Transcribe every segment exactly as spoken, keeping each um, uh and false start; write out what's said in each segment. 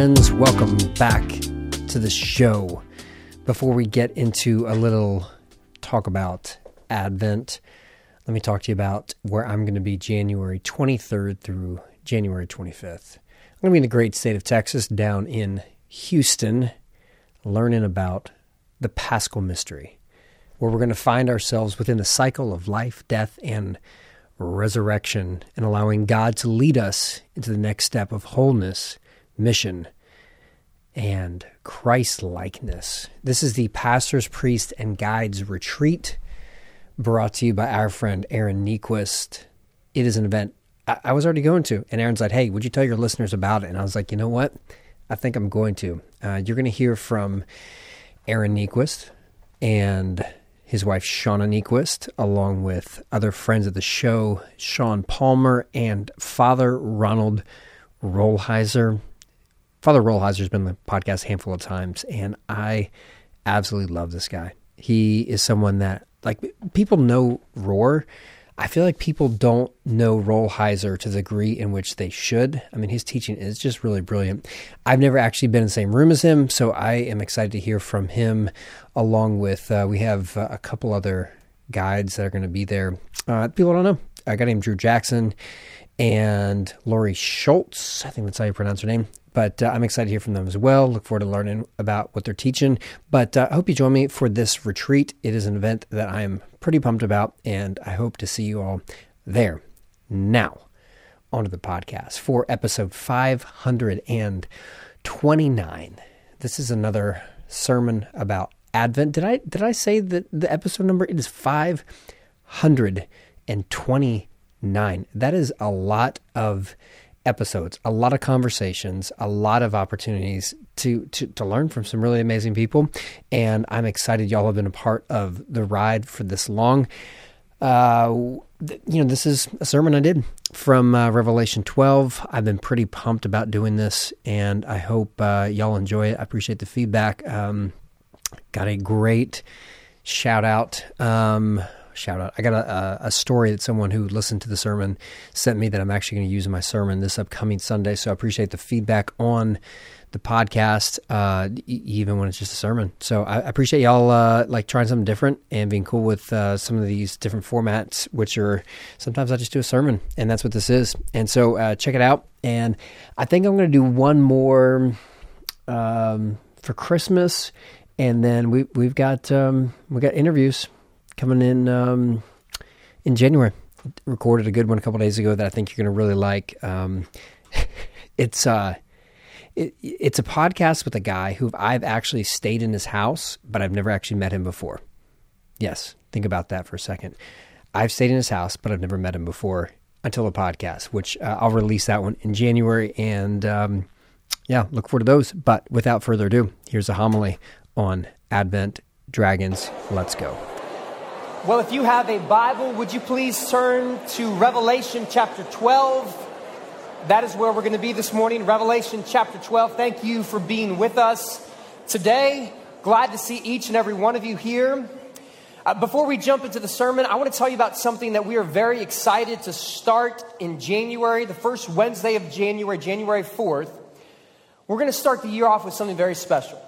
friends, welcome back to the show. Before we get into a little talk about Advent, let me talk to you about where I'm going to be January twenty-third through January twenty-fifth. I'm going to be in the great state of Texas, down in Houston, learning about the Paschal Mystery, where we're going to find ourselves within the cycle of life, death, and resurrection, and allowing God to lead us into the next step of wholeness, mission, and Christ-likeness. This is the Pastors, Priests, and Guides Retreat, brought to you by our friend Aaron Niequist. It is an event I, I was already going to, and Aaron's like, hey, would you tell your listeners about it? And I was like, you know what? I think I'm going to. Uh, you're going to hear from Aaron Niequist and his wife, Shauna Niequist, along with other friends of the show, Sean Palmer and Father Ronald Rolheiser. Father Rolheiser's been on the podcast a handful of times, and I absolutely love this guy. He is someone that, like, people know Roar. I feel like people don't know Rolheiser to the degree in which they should. I mean, his teaching is just really brilliant. I've never actually been in the same room as him, so I am excited to hear from him, along with, uh, we have uh, a couple other guides that are going to be there. Uh, people don't know. A guy named Drew Jackson and Laurie Schultz. I think that's how you pronounce her name. But uh, I'm excited to hear from them as well. Look forward to learning about what they're teaching. But uh, I hope you join me for this retreat. It is an event that I am pretty pumped about, and I hope to see you all there. Now, onto the podcast for episode five hundred twenty-nine. This is another sermon about Advent. Did I did I say that the episode number? It is five hundred twenty-nine. That is a lot of episodes, a lot of conversations, a lot of opportunities to, to to learn from some really amazing people, and I'm excited y'all have been a part of the ride for this long. Uh, th- you know, this is a sermon I did from uh, Revelation twelve. I've been pretty pumped about doing this, and I hope uh, y'all enjoy it. I appreciate the feedback. Um, got a great shout out. Um, Shout out. I got a, a story that someone who listened to the sermon sent me that I'm actually going to use in my sermon this upcoming Sunday. So I appreciate the feedback on the podcast, uh, even when it's just a sermon. So I appreciate y'all uh, like trying something different and being cool with uh, some of these different formats, which are sometimes I just do a sermon, and that's what this is. And so uh, check it out. And I think I'm going to do one more um, for Christmas. And then we, we've got um, we got interviews coming in um, in January. Recorded a good one a couple days ago that I think you're going to really like. Um, it's uh, it, it's a podcast with a guy who I've actually stayed in his house, but I've never actually met him before. Yes, think about that for a second. I've stayed in his house, but I've never met him before until the podcast, which uh, I'll release that one in January. And um, yeah, look forward to those. But without further ado, here's a homily on Advent, Dragons. Let's go. Well, if you have a Bible, would you please turn to Revelation chapter twelve? That is where we're going to be this morning, Revelation chapter twelve. Thank you for being with us today. Glad to see each and every one of you here. Uh, before we jump into the sermon, I want to tell you about something that we are very excited to start in January, the first Wednesday of January, January fourth. We're going to start the year off with something very special.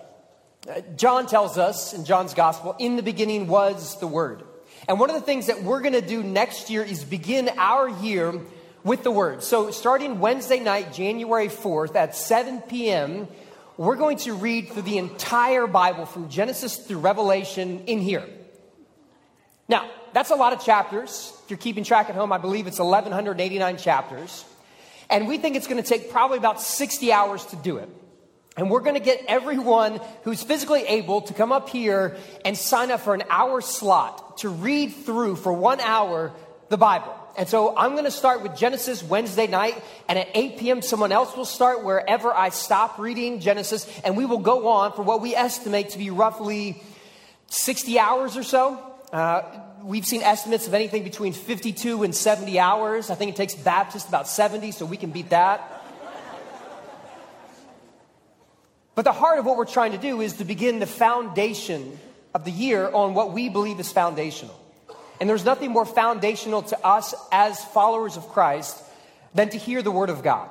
Uh, John tells us in John's Gospel, in the beginning was the Word. And one of the things that we're going to do next year is begin our year with the Word. So starting Wednesday night, January fourth at seven p.m., we're going to read through the entire Bible from Genesis through Revelation in here. Now, that's a lot of chapters. If you're keeping track at home, I believe it's eleven eighty-nine chapters. And we think it's going to take probably about sixty hours to do it. And we're going to get everyone who's physically able to come up here and sign up for an hour slot to read through for one hour the Bible. And so I'm going to start with Genesis Wednesday night, and at eight p.m. someone else will start wherever I stop reading Genesis, and we will go on for what we estimate to be roughly sixty hours or so. Uh, we've seen estimates of anything between fifty-two and seventy hours. I think it takes Baptist about seventy, so we can beat that. But the heart of what we're trying to do is to begin the foundation of the year on what we believe is foundational. And there's nothing more foundational to us as followers of Christ than to hear the Word of God.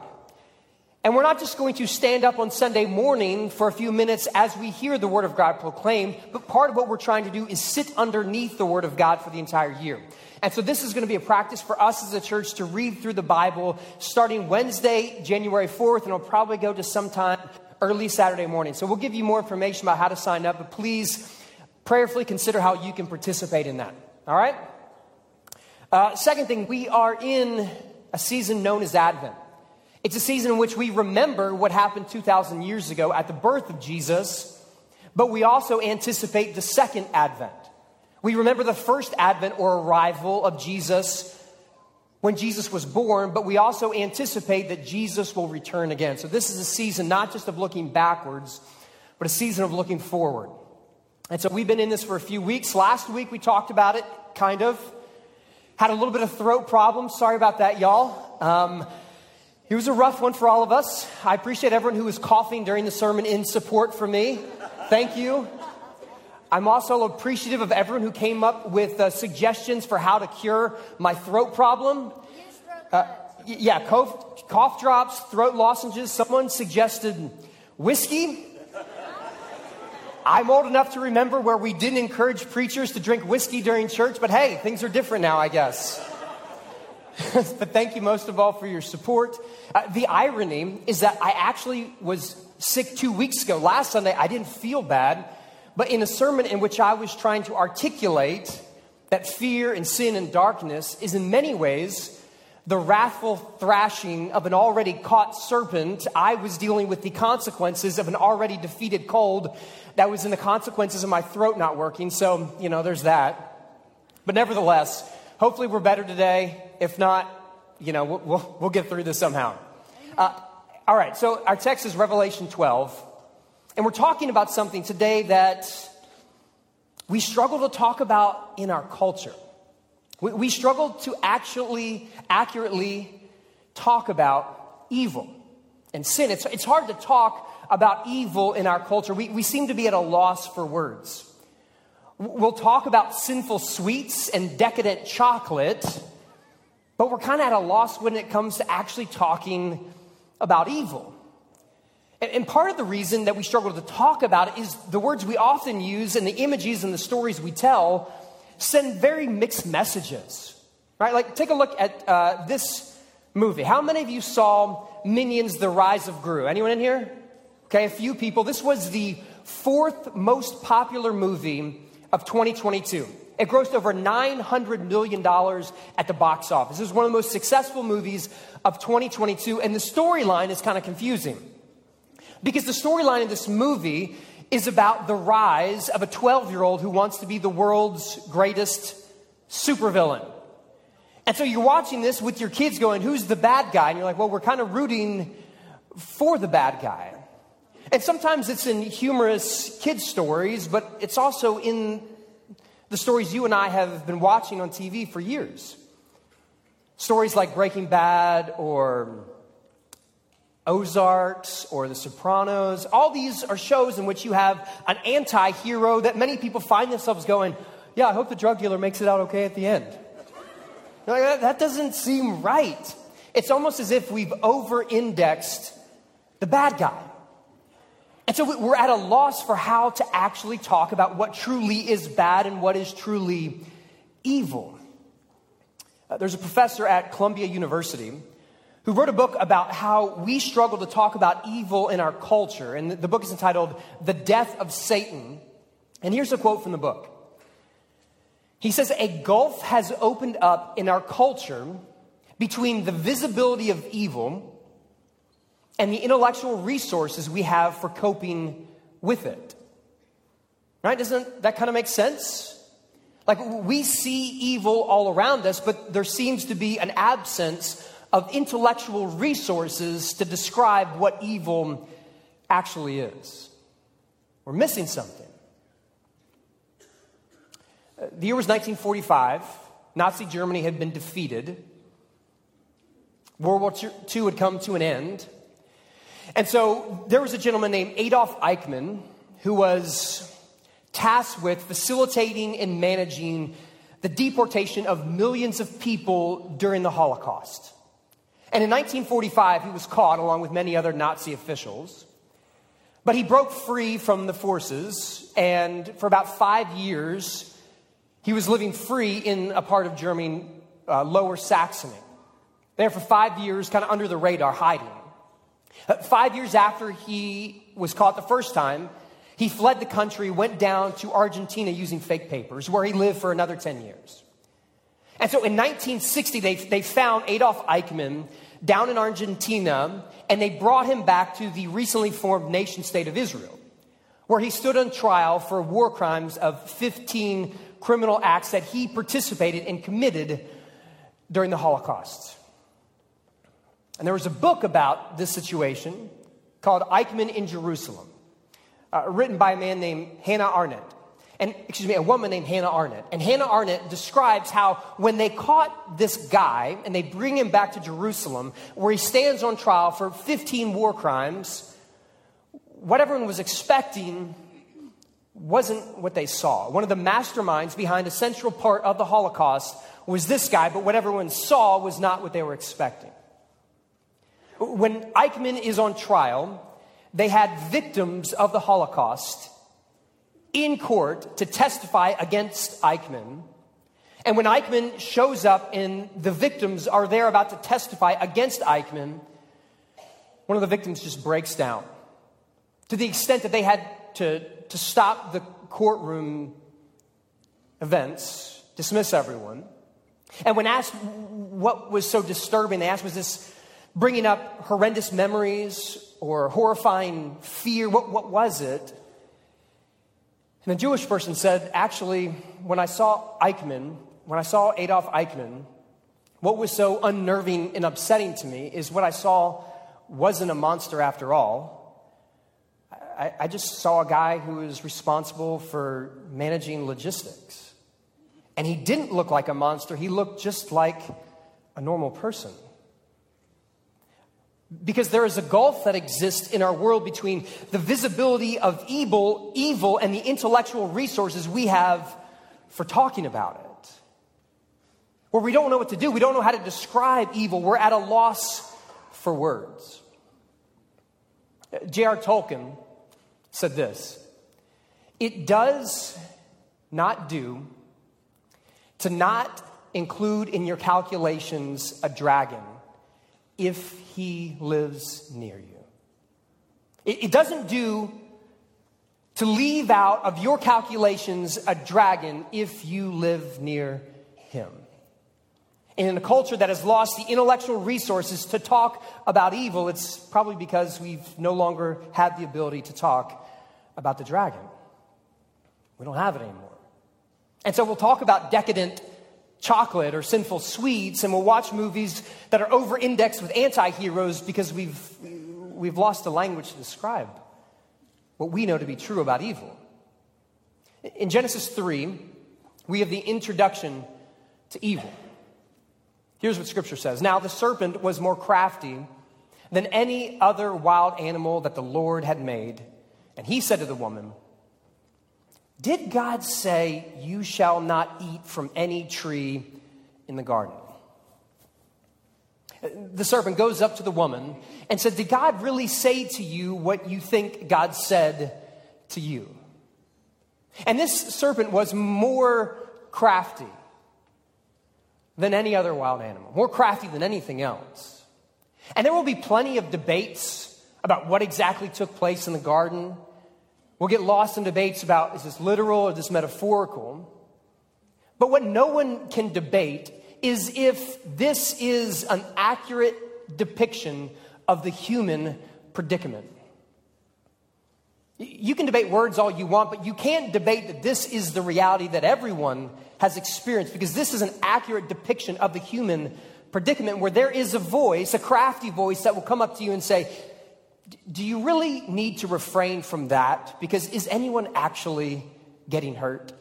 And we're not just going to stand up on Sunday morning for a few minutes as we hear the Word of God proclaimed, but part of what we're trying to do is sit underneath the Word of God for the entire year. And so this is going to be a practice for us as a church to read through the Bible starting Wednesday, January fourth, and it'll probably go to sometime early Saturday morning. So we'll give you more information about how to sign up, but please prayerfully consider how you can participate in that. All right? Uh, second thing, we are in a season known as Advent. It's a season in which we remember what happened two thousand years ago at the birth of Jesus, but we also anticipate the second advent. We remember the first advent or arrival of Jesus when Jesus was born, but we also anticipate that Jesus will return again. So this is a season not just of looking backwards, but a season of looking forward. And so we've been in this for a few weeks. Last week we talked about it, kind of. Had a little bit of throat problems. Sorry about that, y'all. Um... It was a rough one for all of us. I appreciate everyone who was coughing during the sermon in support for me. Thank you. I'm also appreciative of everyone who came up with uh, suggestions for how to cure my throat problem. Uh, yeah, cough, cough drops, throat lozenges. Someone suggested whiskey. I'm old enough to remember where we didn't encourage preachers to drink whiskey during church, but hey, things are different now, I guess. But thank you most of all for your support. Uh, the irony is that I actually was sick two weeks ago. Last Sunday, I didn't feel bad, but in a sermon in which I was trying to articulate that fear and sin and darkness is in many ways the wrathful thrashing of an already caught serpent, I was dealing with the consequences of an already defeated cold that was in the consequences of my throat not working. So, you know, there's that. But nevertheless, hopefully we're better today. If not, you know, we'll, we'll, we'll get through this somehow. Uh, all right, so our text is Revelation twelve. And we're talking about something today that we struggle to talk about in our culture. We, we struggle to actually accurately talk about evil and sin. It's, it's hard to talk about evil in our culture. We, we seem to be at a loss for words. We'll talk about sinful sweets and decadent chocolate, but we're kind of at a loss when it comes to actually talking about evil. And part of the reason that we struggle to talk about it is the words we often use and the images and the stories we tell send very mixed messages, right? Like, take a look at uh, this movie. How many of you saw Minions, The Rise of Gru? Anyone in here? Okay, a few people. This was the fourth most popular movie of twenty twenty-two. It grossed over nine hundred million dollars at the box office. This is one of the most successful movies of twenty twenty-two, and the storyline is kind of confusing because the storyline of this movie is about the rise of a twelve-year-old who wants to be the world's greatest supervillain. And so you're watching this with your kids going, who's the bad guy? And you're like, well, we're kind of rooting for the bad guy. And sometimes it's in humorous kids' stories, but it's also in the stories you and I have been watching on T V for years. Stories like Breaking Bad or Ozarks or The Sopranos. All these are shows in which you have an anti-hero that many people find themselves going, yeah, I hope the drug dealer makes it out okay at the end. Like, that doesn't seem right. It's almost as if we've over-indexed the bad guy. And so we're at a loss for how to actually talk about what truly is bad and what is truly evil. Uh, there's a professor at Columbia University who wrote a book about how we struggle to talk about evil in our culture. And the book is entitled The Death of Satan. And here's a quote from the book. He says, "A gulf has opened up in our culture between the visibility of evil and the intellectual resources we have for coping with it." Right? Doesn't that kind of make sense? Like, we see evil all around us, but there seems to be an absence of intellectual resources to describe what evil actually is. We're missing something. The year was nineteen forty-five. Nazi Germany had been defeated. World War Two had come to an end. And so there was a gentleman named Adolf Eichmann who was tasked with facilitating and managing the deportation of millions of people during the Holocaust. And in nineteen forty-five, he was caught along with many other Nazi officials. But he broke free from the forces, and for about five years, he was living free in a part of Germany, uh, Lower Saxony. There for five years, kind of under the radar, hiding. Uh, five years after he was caught the first time, he fled the country, went down to Argentina using fake papers, where he lived for another ten years. And so in nineteen sixty, they, they found Adolf Eichmann down in Argentina, and they brought him back to the recently formed nation state of Israel, where he stood on trial for war crimes of fifteen criminal acts that he participated and committed during the Holocaust. And there was a book about this situation called Eichmann in Jerusalem, uh, written by a man named Hannah Arendt. And, excuse me, a woman named Hannah Arendt. And Hannah Arendt describes how when they caught this guy and they bring him back to Jerusalem, where he stands on trial for fifteen war crimes, what everyone was expecting wasn't what they saw. One of the masterminds behind a central part of the Holocaust was this guy, but what everyone saw was not what they were expecting. When Eichmann is on trial, they had victims of the Holocaust in court to testify against Eichmann. And when Eichmann shows up and the victims are there about to testify against Eichmann, one of the victims just breaks down to the extent that they had to, to stop the courtroom events, dismiss everyone. And when asked what was so disturbing, they asked, was this bringing up horrendous memories or horrifying fear? What, what was it? And a Jewish person said, actually, when I saw Eichmann, when I saw Adolf Eichmann, what was so unnerving and upsetting to me is what I saw wasn't a monster after all. I, I just saw a guy who was responsible for managing logistics. And he didn't look like a monster. He looked just like a normal person. Because there is a gulf that exists in our world between the visibility of evil, evil, and the intellectual resources we have for talking about it. Where we don't know what to do. We don't know how to describe evil. We're at a loss for words. J R Tolkien said this: "It does not do to not include in your calculations a dragon, if he lives near you." It, it doesn't do to leave out of your calculations a dragon if you live near him. And in a culture that has lost the intellectual resources to talk about evil, it's probably because we've no longer had the ability to talk about the dragon. We don't have it anymore. And so we'll talk about decadent chocolate or sinful sweets, and we'll watch movies that are over-indexed with anti-heroes because we've we've lost the language to describe what we know to be true about evil. In Genesis three, we have the introduction to evil. Here's what Scripture says: "Now the serpent was more crafty than any other wild animal that the Lord had made. And he said to the woman, 'Did God say you shall not eat from any tree in the garden?'" The serpent goes up to the woman and said, "Did God really say to you what you think God said to you?" And this serpent was more crafty than any other wild animal, more crafty than anything else. And there will be plenty of debates about what exactly took place in the garden. We'll get lost in debates about, is this literal or this metaphorical? But what no one can debate is if this is an accurate depiction of the human predicament. You can debate words all you want, but you can't debate that this is the reality that everyone has experienced, because this is an accurate depiction of the human predicament, where there is a voice, a crafty voice, that will come up to you and say, "Do you really need to refrain from that? Because is anyone actually getting hurt?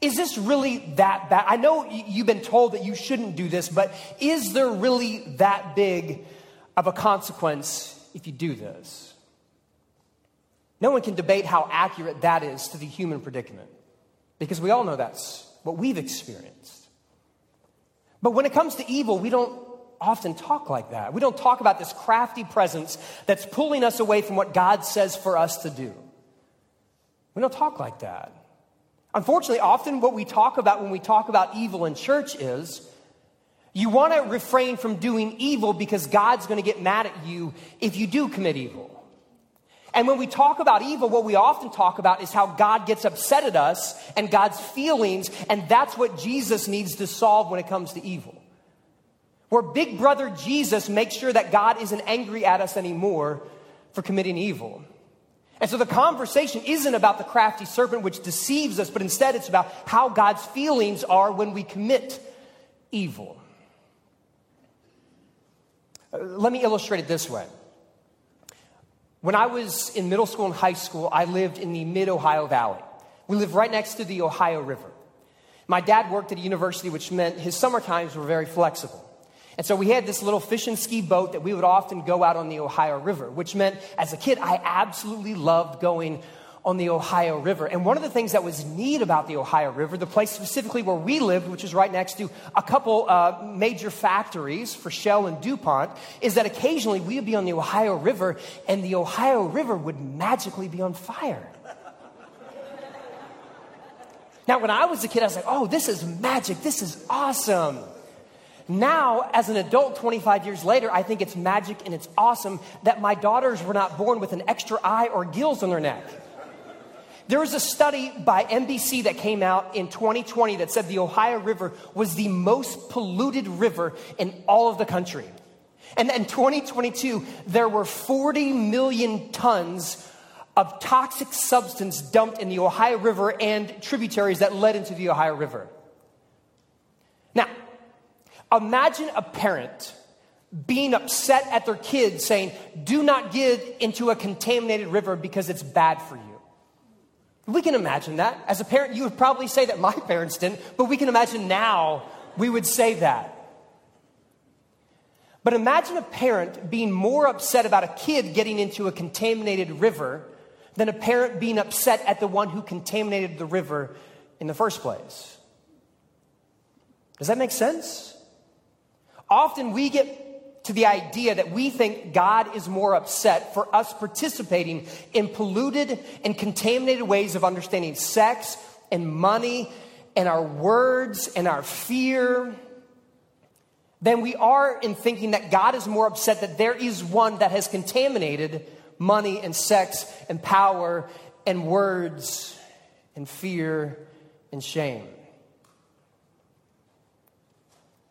Is this really that bad? I know you've been told that you shouldn't do this, but is there really that big of a consequence if you do this?" No one can debate how accurate that is to the human predicament, because we all know that's what we've experienced. But when it comes to evil, we don't often talk like that. We don't talk about this crafty presence that's pulling us away from what God says for us to do. We don't talk like that. Unfortunately, often what we talk about when we talk about evil in church is, you want to refrain from doing evil because God's going to get mad at you if you do commit evil. And when we talk about evil, what we often talk about is how God gets upset at us and God's feelings, and that's what Jesus needs to solve when it comes to evil. Where Big Brother Jesus makes sure that God isn't angry at us anymore for committing evil. And so the conversation isn't about the crafty serpent which deceives us, but instead it's about how God's feelings are when we commit evil. Let me illustrate it this way. When I was in middle school and high school, I lived in the mid-Ohio Valley. We lived right next to the Ohio River. My dad worked at a university, which meant his summer times were very flexible. And so we had this little fish and ski boat that we would often go out on the Ohio River, which meant as a kid, I absolutely loved going on the Ohio River. And one of the things that was neat about the Ohio River, the place specifically where we lived, which is right next to a couple uh, major factories for Shell and DuPont, is that occasionally we would be on the Ohio River and the Ohio River would magically be on fire. Now, when I was a kid, I was like, oh, this is magic. This is awesome. Now, as an adult, twenty-five years later, I think it's magic and it's awesome that my daughters were not born with an extra eye or gills on their neck. There was a study by N B C that came out in twenty twenty that said the Ohio River was the most polluted river in all of the country. And in twenty twenty-two, there were forty million tons of toxic substance dumped in the Ohio River and tributaries that led into the Ohio River. Now, imagine a parent being upset at their kids saying, do not get into a contaminated river because it's bad for you. We can imagine that. As a parent, you would probably say that my parents didn't, but we can imagine now we would say that. But imagine a parent being more upset about a kid getting into a contaminated river than a parent being upset at the one who contaminated the river in the first place. Does that make sense? Often we get to the idea that we think God is more upset for us participating in polluted and contaminated ways of understanding sex and money and our words and our fear than we are in thinking that God is more upset that there is one that has contaminated money and sex and power and words and fear and shame.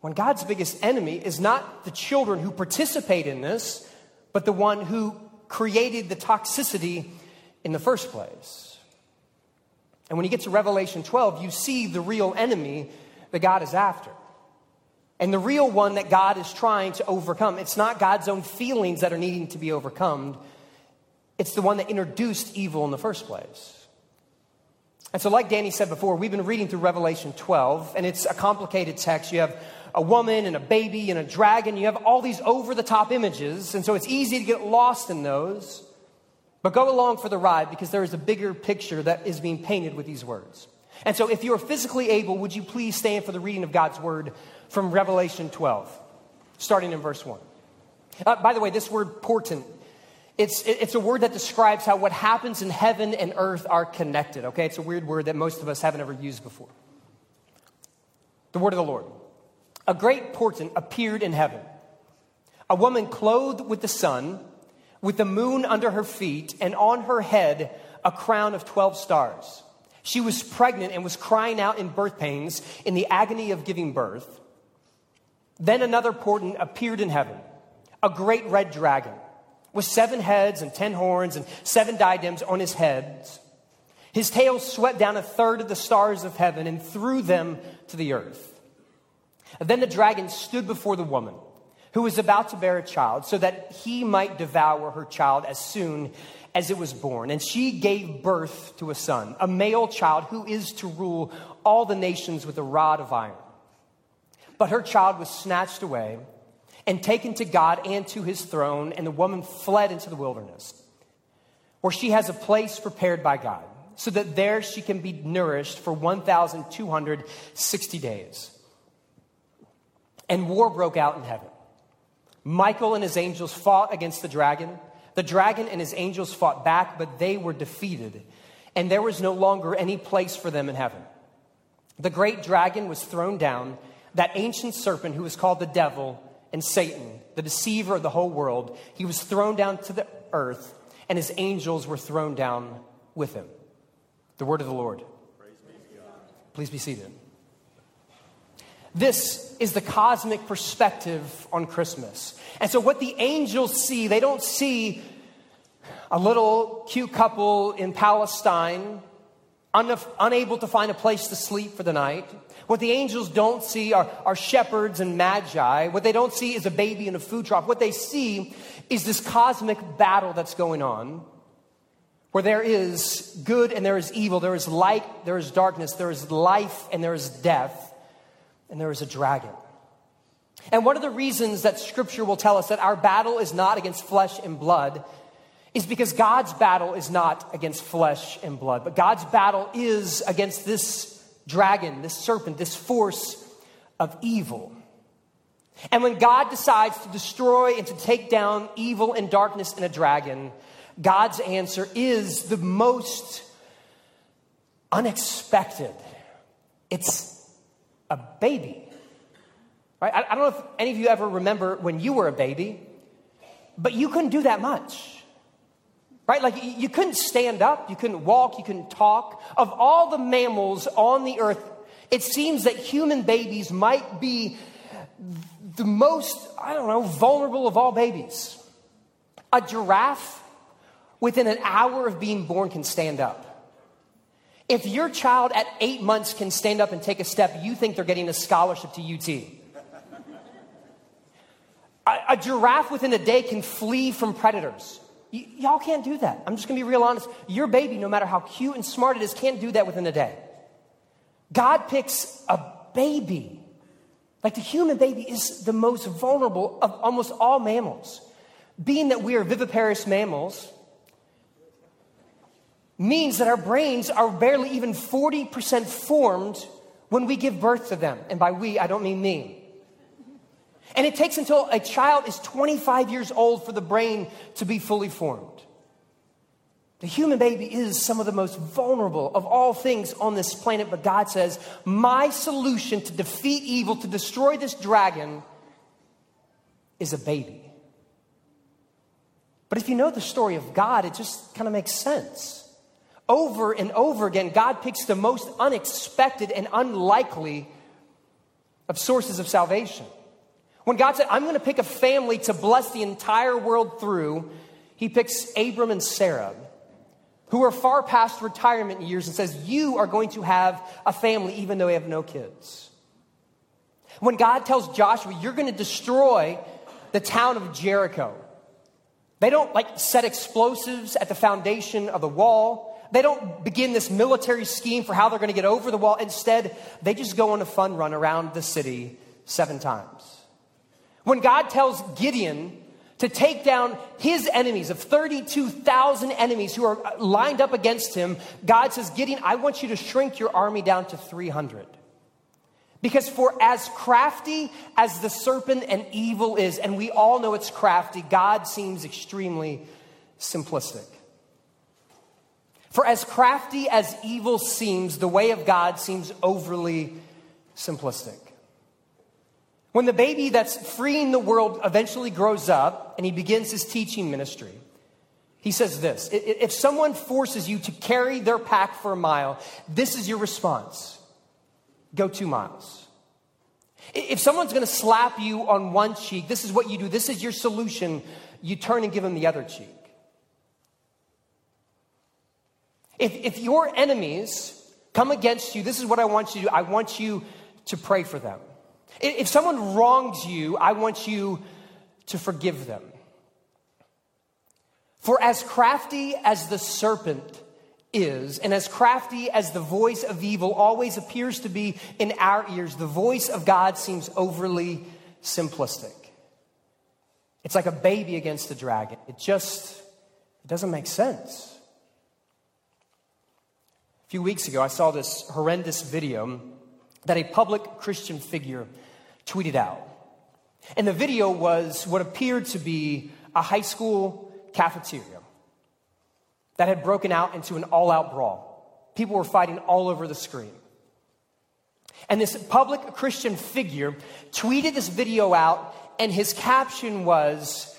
When God's biggest enemy is not the children who participate in this, but the one who created the toxicity in the first place. And when you get to Revelation twelve, you see the real enemy that God is after. And the real one that God is trying to overcome. It's not God's own feelings that are needing to be overcome. It's the one that introduced evil in the first place. And so like Danny said before, we've been reading through Revelation twelve, and it's a complicated text. You have a woman and a baby and a dragon. You have all these over-the-top images, and so it's easy to get lost in those. But go along for the ride, because there is a bigger picture that is being painted with these words. And so if you're physically able, would you please stand for the reading of God's word from Revelation twelve, starting in verse one. Uh, by the way, this word portent. It's, it's a word that describes how what happens in heaven and earth are connected, okay? It's a weird word that most of us haven't ever used before. The word of the Lord. A great portent appeared in heaven. A woman clothed with the sun, with the moon under her feet, and on her head a crown of twelve stars. She was pregnant and was crying out in birth pains in the agony of giving birth. Then another portent appeared in heaven, a great red dragon, with seven heads and ten horns and seven diadems on his heads. His tail swept down a third of the stars of heaven and threw them to the earth. And then the dragon stood before the woman who was about to bear a child so that he might devour her child as soon as it was born. And she gave birth to a son, a male child who is to rule all the nations with a rod of iron. But her child was snatched away and taken to God and to his throne, and the woman fled into the wilderness, where she has a place prepared by God, so that there she can be nourished for one thousand two hundred sixty days. And war broke out in heaven. Michael and his angels fought against the dragon. The dragon and his angels fought back, but they were defeated, and there was no longer any place for them in heaven. The great dragon was thrown down, that ancient serpent who was called the devil and Satan, the deceiver of the whole world. He was thrown down to the earth, and his angels were thrown down with him. The word of the Lord. Praise be to God. Please be seated. This is the cosmic perspective on Christmas. And so what the angels see, they don't see a little cute couple in Palestine un- unable to find a place to sleep for the night. What the angels don't see are, are shepherds and magi. What they don't see is a baby in a food trough. What they see is this cosmic battle that's going on, where there is good and there is evil. There is light, there is darkness. There is life and there is death. And there is a dragon. And one of the reasons that Scripture will tell us that our battle is not against flesh and blood is because God's battle is not against flesh and blood, but God's battle is against this dragon, this serpent, this force of evil. And when God decides to destroy and to take down evil and darkness in a dragon, God's answer is the most unexpected. It's a baby, right? I, I don't know if any of you ever remember when you were a baby, but you couldn't do that much, right? Like you, you couldn't stand up, you couldn't walk, you couldn't talk. Of all the mammals on the earth, it seems that human babies might be the most, I don't know, vulnerable of all babies. A giraffe, within an hour of being born, can stand up. If your child at eight months can stand up and take a step, you think they're getting a scholarship to U T. a, a giraffe within a day can flee from predators. Y- y'all can't do that. I'm just going to be real honest. Your baby, no matter how cute and smart it is, can't do that within a day. God picks a baby. Like the human baby is the most vulnerable of almost all mammals. Being that we are viviparous mammals means that our brains are barely even forty percent formed when we give birth to them. And by we, I don't mean me. And it takes until a child is twenty-five years old for the brain to be fully formed. The human baby is some of the most vulnerable of all things on this planet. But God says, my solution to defeat evil, to destroy this dragon, is a baby. But if you know the story of God, it just kind of makes sense. Over and over again, God picks the most unexpected and unlikely of sources of salvation. When God said, I'm going to pick a family to bless the entire world through, he picks Abram and Sarah, who are far past retirement years, and says, you are going to have a family even though you have no kids. When God tells Joshua, you're going to destroy the town of Jericho, they don't like set explosives at the foundation of the wall. They don't begin this military scheme for how they're going to get over the wall. Instead, they just go on a fun run around the city seven times. When God tells Gideon to take down his enemies of thirty-two thousand enemies who are lined up against him, God says, Gideon, I want you to shrink your army down to three hundred. Because for as crafty as the serpent and evil is, and we all know it's crafty, God seems extremely simplistic. For as crafty as evil seems, the way of God seems overly simplistic. When the baby that's freeing the world eventually grows up and he begins his teaching ministry, he says this: if someone forces you to carry their pack for a mile, this is your response. Go two miles. If someone's going to slap you on one cheek, this is what you do. This is your solution. You turn and give them the other cheek. If, if your enemies come against you, this is what I want you to do. I want you to pray for them. If someone wrongs you, I want you to forgive them. For as crafty as the serpent is, and as crafty as the voice of evil always appears to be in our ears, the voice of God seems overly simplistic. It's like a baby against the dragon. It just it doesn't make sense. A few weeks ago, I saw this horrendous video that a public Christian figure tweeted out. And the video was what appeared to be a high school cafeteria that had broken out into an all-out brawl. People were fighting all over the screen. And this public Christian figure tweeted this video out, and his caption was,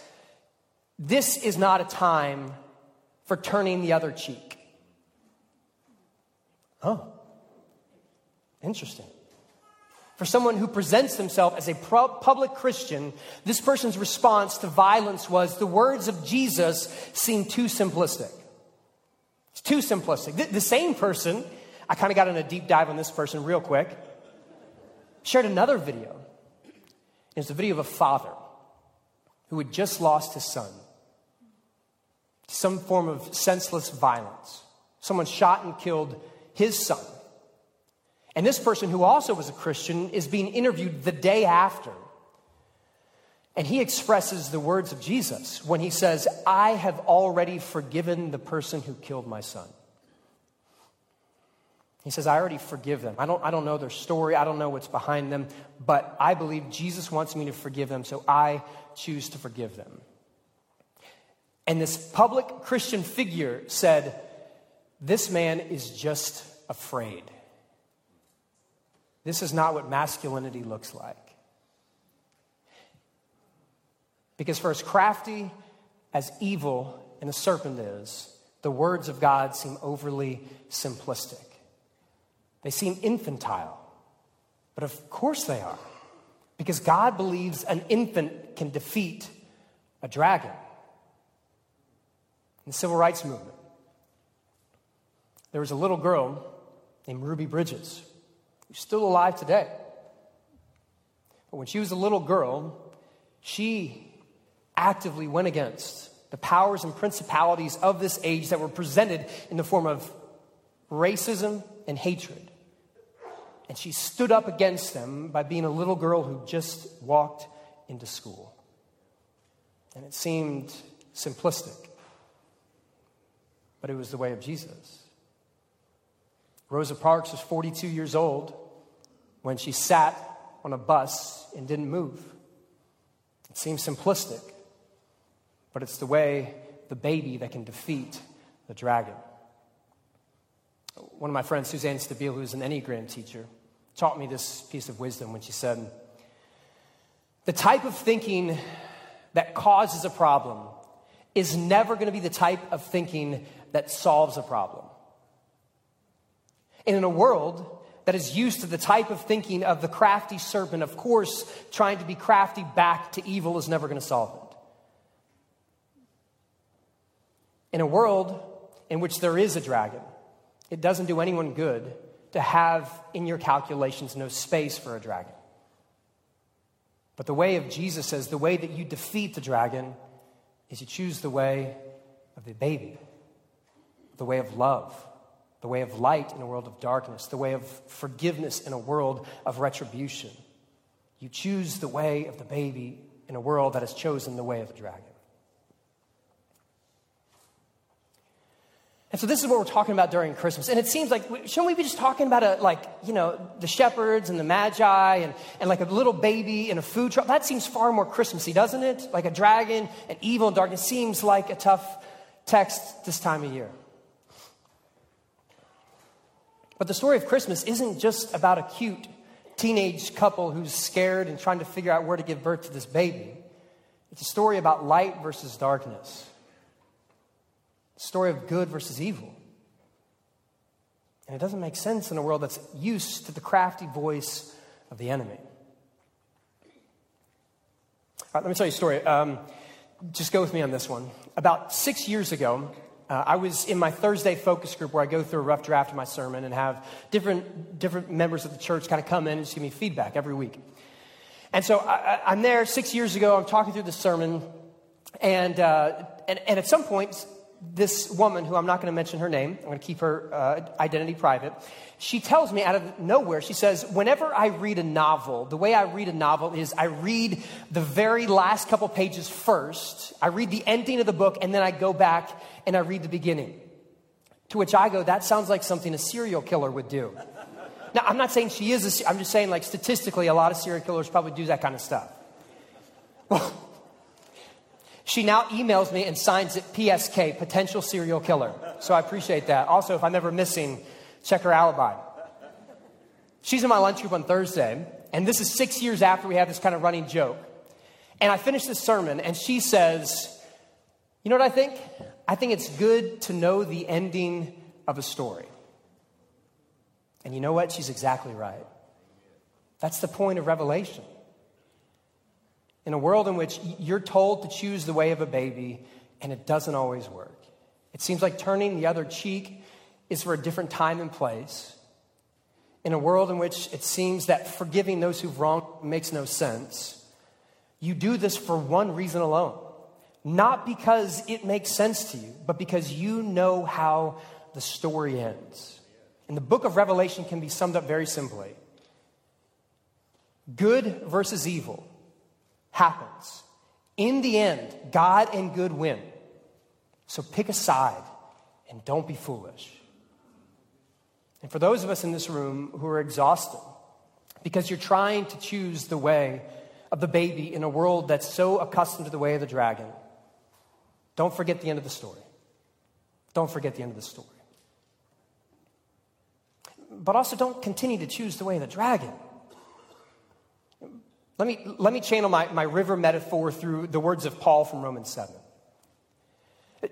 "This is not a time for turning the other cheek." Huh. Interesting. For someone who presents themselves as a public Christian, this person's response to violence was, the words of Jesus seem too simplistic. It's too simplistic. The, the same person, I kind of got in a deep dive on this person real quick, shared another video. It was a video of a father who had just lost his son to some form of senseless violence. Someone shot and killed his son. And this person, who also was a Christian, is being interviewed the day after. And he expresses the words of Jesus when he says, "I have already forgiven the person who killed my son." He says, "I already forgive them. I don't, I don't know their story. I don't know what's behind them. But I believe Jesus wants me to forgive them, so I choose to forgive them." And this public Christian figure said, "This man is just afraid. This is not what masculinity looks like." Because for as crafty, as evil, and a serpent is, the words of God seem overly simplistic. They seem infantile. But of course they are. Because God believes an infant can defeat a dragon. In the civil rights movement, there was a little girl named Ruby Bridges, who's still alive today. But when she was a little girl, she actively went against the powers and principalities of this age that were presented in the form of racism and hatred. And she stood up against them by being a little girl who just walked into school. And it seemed simplistic, but it was the way of Jesus. Rosa Parks was forty-two years old when she sat on a bus and didn't move. It seems simplistic, but it's the way, the baby that can defeat the dragon. One of my friends, Suzanne Stabile, who's an Enneagram teacher, taught me this piece of wisdom when she said, "The type of thinking that causes a problem is never going to be the type of thinking that solves a problem." And in a world that is used to the type of thinking of the crafty serpent, of course, trying to be crafty back to evil is never going to solve it. In a world in which there is a dragon, it doesn't do anyone good to have in your calculations no space for a dragon. But the way of Jesus says the way that you defeat the dragon is you choose the way of the baby, the way of love, the way of light in a world of darkness, the way of forgiveness in a world of retribution. You choose the way of the baby in a world that has chosen the way of the dragon. And so this is what we're talking about during Christmas. And it seems like, shouldn't we be just talking about, a, like, you know, the shepherds and the magi and, and like a little baby and a food truck? That seems far more Christmassy, doesn't it? Like a dragon and evil and darkness seems like a tough text this time of year. But the story of Christmas isn't just about a cute teenage couple who's scared and trying to figure out where to give birth to this baby. It's a story about light versus darkness. Story of good versus evil. And it doesn't make sense in a world that's used to the crafty voice of the enemy. All right, let me tell you a story. Um, just go with me on this one. About six years ago, uh, I was in my Thursday focus group where I go through a rough draft of my sermon and have different, different members of the church kind of come in and just give me feedback every week. And so I, I, I'm there six years ago. I'm talking through the sermon. And, uh, and, and at some point, this woman, who I'm not going to mention her name, I'm going to keep her uh, identity private, she tells me out of nowhere, she says, "Whenever I read a novel, the way I read a novel is I read the very last couple pages first. I read the ending of the book, and then I go back and I read the beginning." To which I go, that sounds like something a serial killer would do. Now, I'm not saying she is, a, I'm just saying, like, statistically, a lot of serial killers probably do that kind of stuff. She now emails me and signs it P S K, potential serial killer. So I appreciate that. Also, if I'm ever missing, check her alibi. She's in my lunch group on Thursday, and this is six years after we had this kind of running joke. And I finished this sermon, and she says, you know what I think? I think it's good to know the ending of a story. And you know what? She's exactly right. That's the point of Revelation. In a world in which you're told to choose the way of a baby, and it doesn't always work. It seems like turning the other cheek is for a different time and place. In a world in which it seems that forgiving those who've wronged makes no sense, you do this for one reason alone. Not because it makes sense to you, but because you know how the story ends. And the book of Revelation can be summed up very simply. Good versus evil happens. In the end, God and good win. So pick a side and don't be foolish. And for those of us in this room who are exhausted because you're trying to choose the way of the baby in a world that's so accustomed to the way of the dragon, don't forget the end of the story. Don't forget the end of the story. But also don't continue to choose the way of the dragon. Let me, let me channel my, my river metaphor through the words of Paul from Romans seven.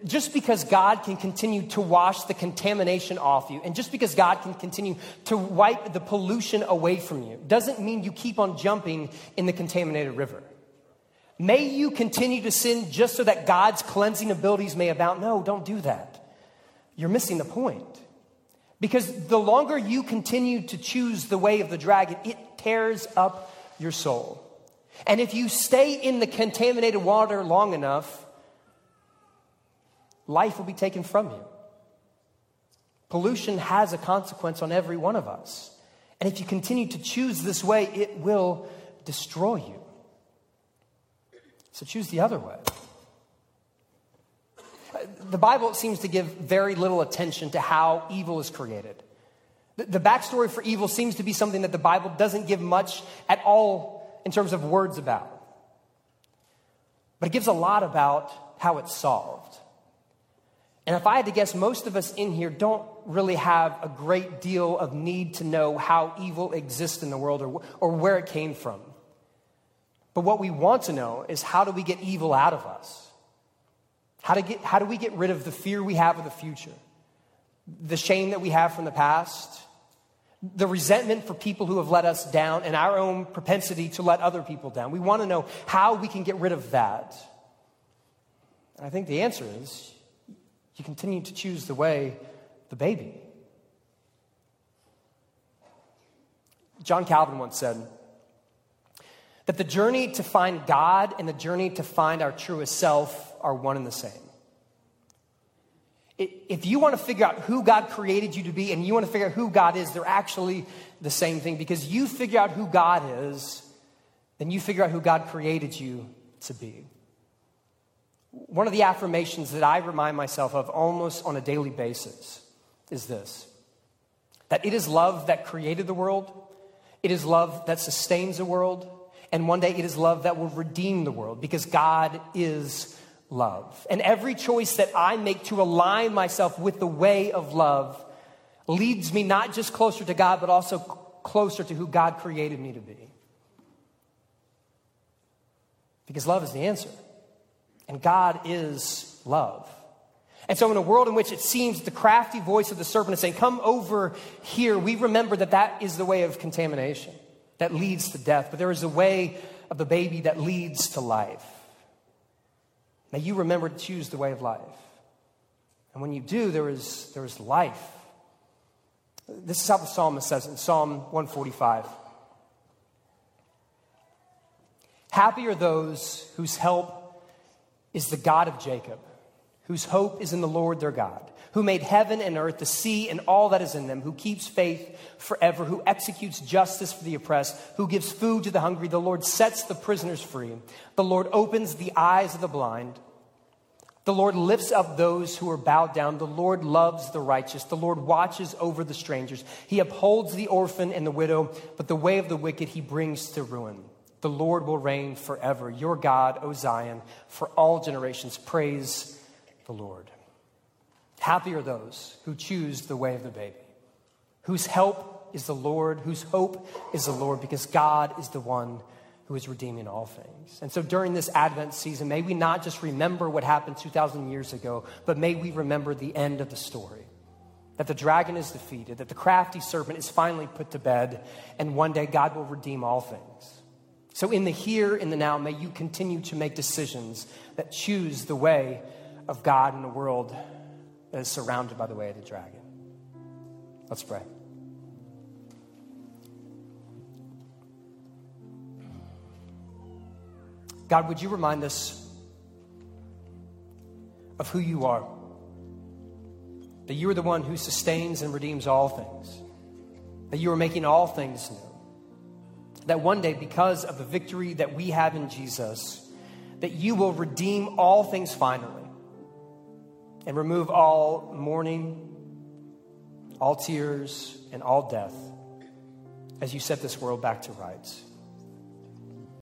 Just because God can continue to wash the contamination off you, and just because God can continue to wipe the pollution away from you, doesn't mean you keep on jumping in the contaminated river. May you continue to sin just so that God's cleansing abilities may abound? No, don't do that. You're missing the point. Because the longer you continue to choose the way of the dragon, it tears up your soul. And if you stay in the contaminated water long enough, life will be taken from you. Pollution has a consequence on every one of us. And if you continue to choose this way, it will destroy you. So choose the other way. The Bible seems to give very little attention to how evil is created. The backstory for evil seems to be something that the Bible doesn't give much at all in terms of words about. But it gives a lot about how it's solved. And if I had to guess, most of us in here don't really have a great deal of need to know how evil exists in the world or, or where it came from. But what we want to know is, how do we get evil out of us? How, to get, how do we get rid of the fear we have of the future? The shame that we have from the past? The resentment for people who have let us down and our own propensity to let other people down? We want to know how we can get rid of that. And I think the answer is, you continue to choose the way, the baby. John Calvin once said that the journey to find God and the journey to find our truest self are one and the same. If you want to figure out who God created you to be and you want to figure out who God is, they're actually the same thing, because you figure out who God is, then you figure out who God created you to be. One of the affirmations that I remind myself of almost on a daily basis is this: that it is love that created the world, it is love that sustains the world, and one day it is love that will redeem the world, because God is love. And every choice that I make to align myself with the way of love leads me not just closer to God, but also closer to who God created me to be. Because love is the answer. And God is love. And so in a world in which it seems the crafty voice of the serpent is saying, come over here, we remember that that is the way of contamination that leads to death. But there is a way of the baby that leads to life. May you remember to choose the way of life. And when you do, there is, there is life. This is how the psalmist says it in Psalm one forty-five. Happy are those whose help is the God of Jacob, whose hope is in the Lord their God, who made heaven and earth, the sea, and all that is in them, who keeps faith forever, who executes justice for the oppressed, who gives food to the hungry. The Lord sets the prisoners free. The Lord opens the eyes of the blind. The Lord lifts up those who are bowed down. The Lord loves the righteous. The Lord watches over the strangers. He upholds the orphan and the widow, but the way of the wicked he brings to ruin. The Lord will reign forever. Your God, O Zion, for all generations. Praise the Lord. Happy are those who choose the way of the baby, whose help is the Lord, whose hope is the Lord, because God is the one who is redeeming all things. And so during this Advent season, may we not just remember what happened two thousand years ago, but may we remember the end of the story, that the dragon is defeated, that the crafty serpent is finally put to bed, and one day God will redeem all things. So in the here, in the now, may you continue to make decisions that choose the way of God in a world that is surrounded by the way of the dragon. Let's pray. God, would you remind us of who you are, that you are the one who sustains and redeems all things, that you are making all things new, that one day, because of the victory that we have in Jesus, that you will redeem all things finally and remove all mourning, all tears, and all death as you set this world back to rights.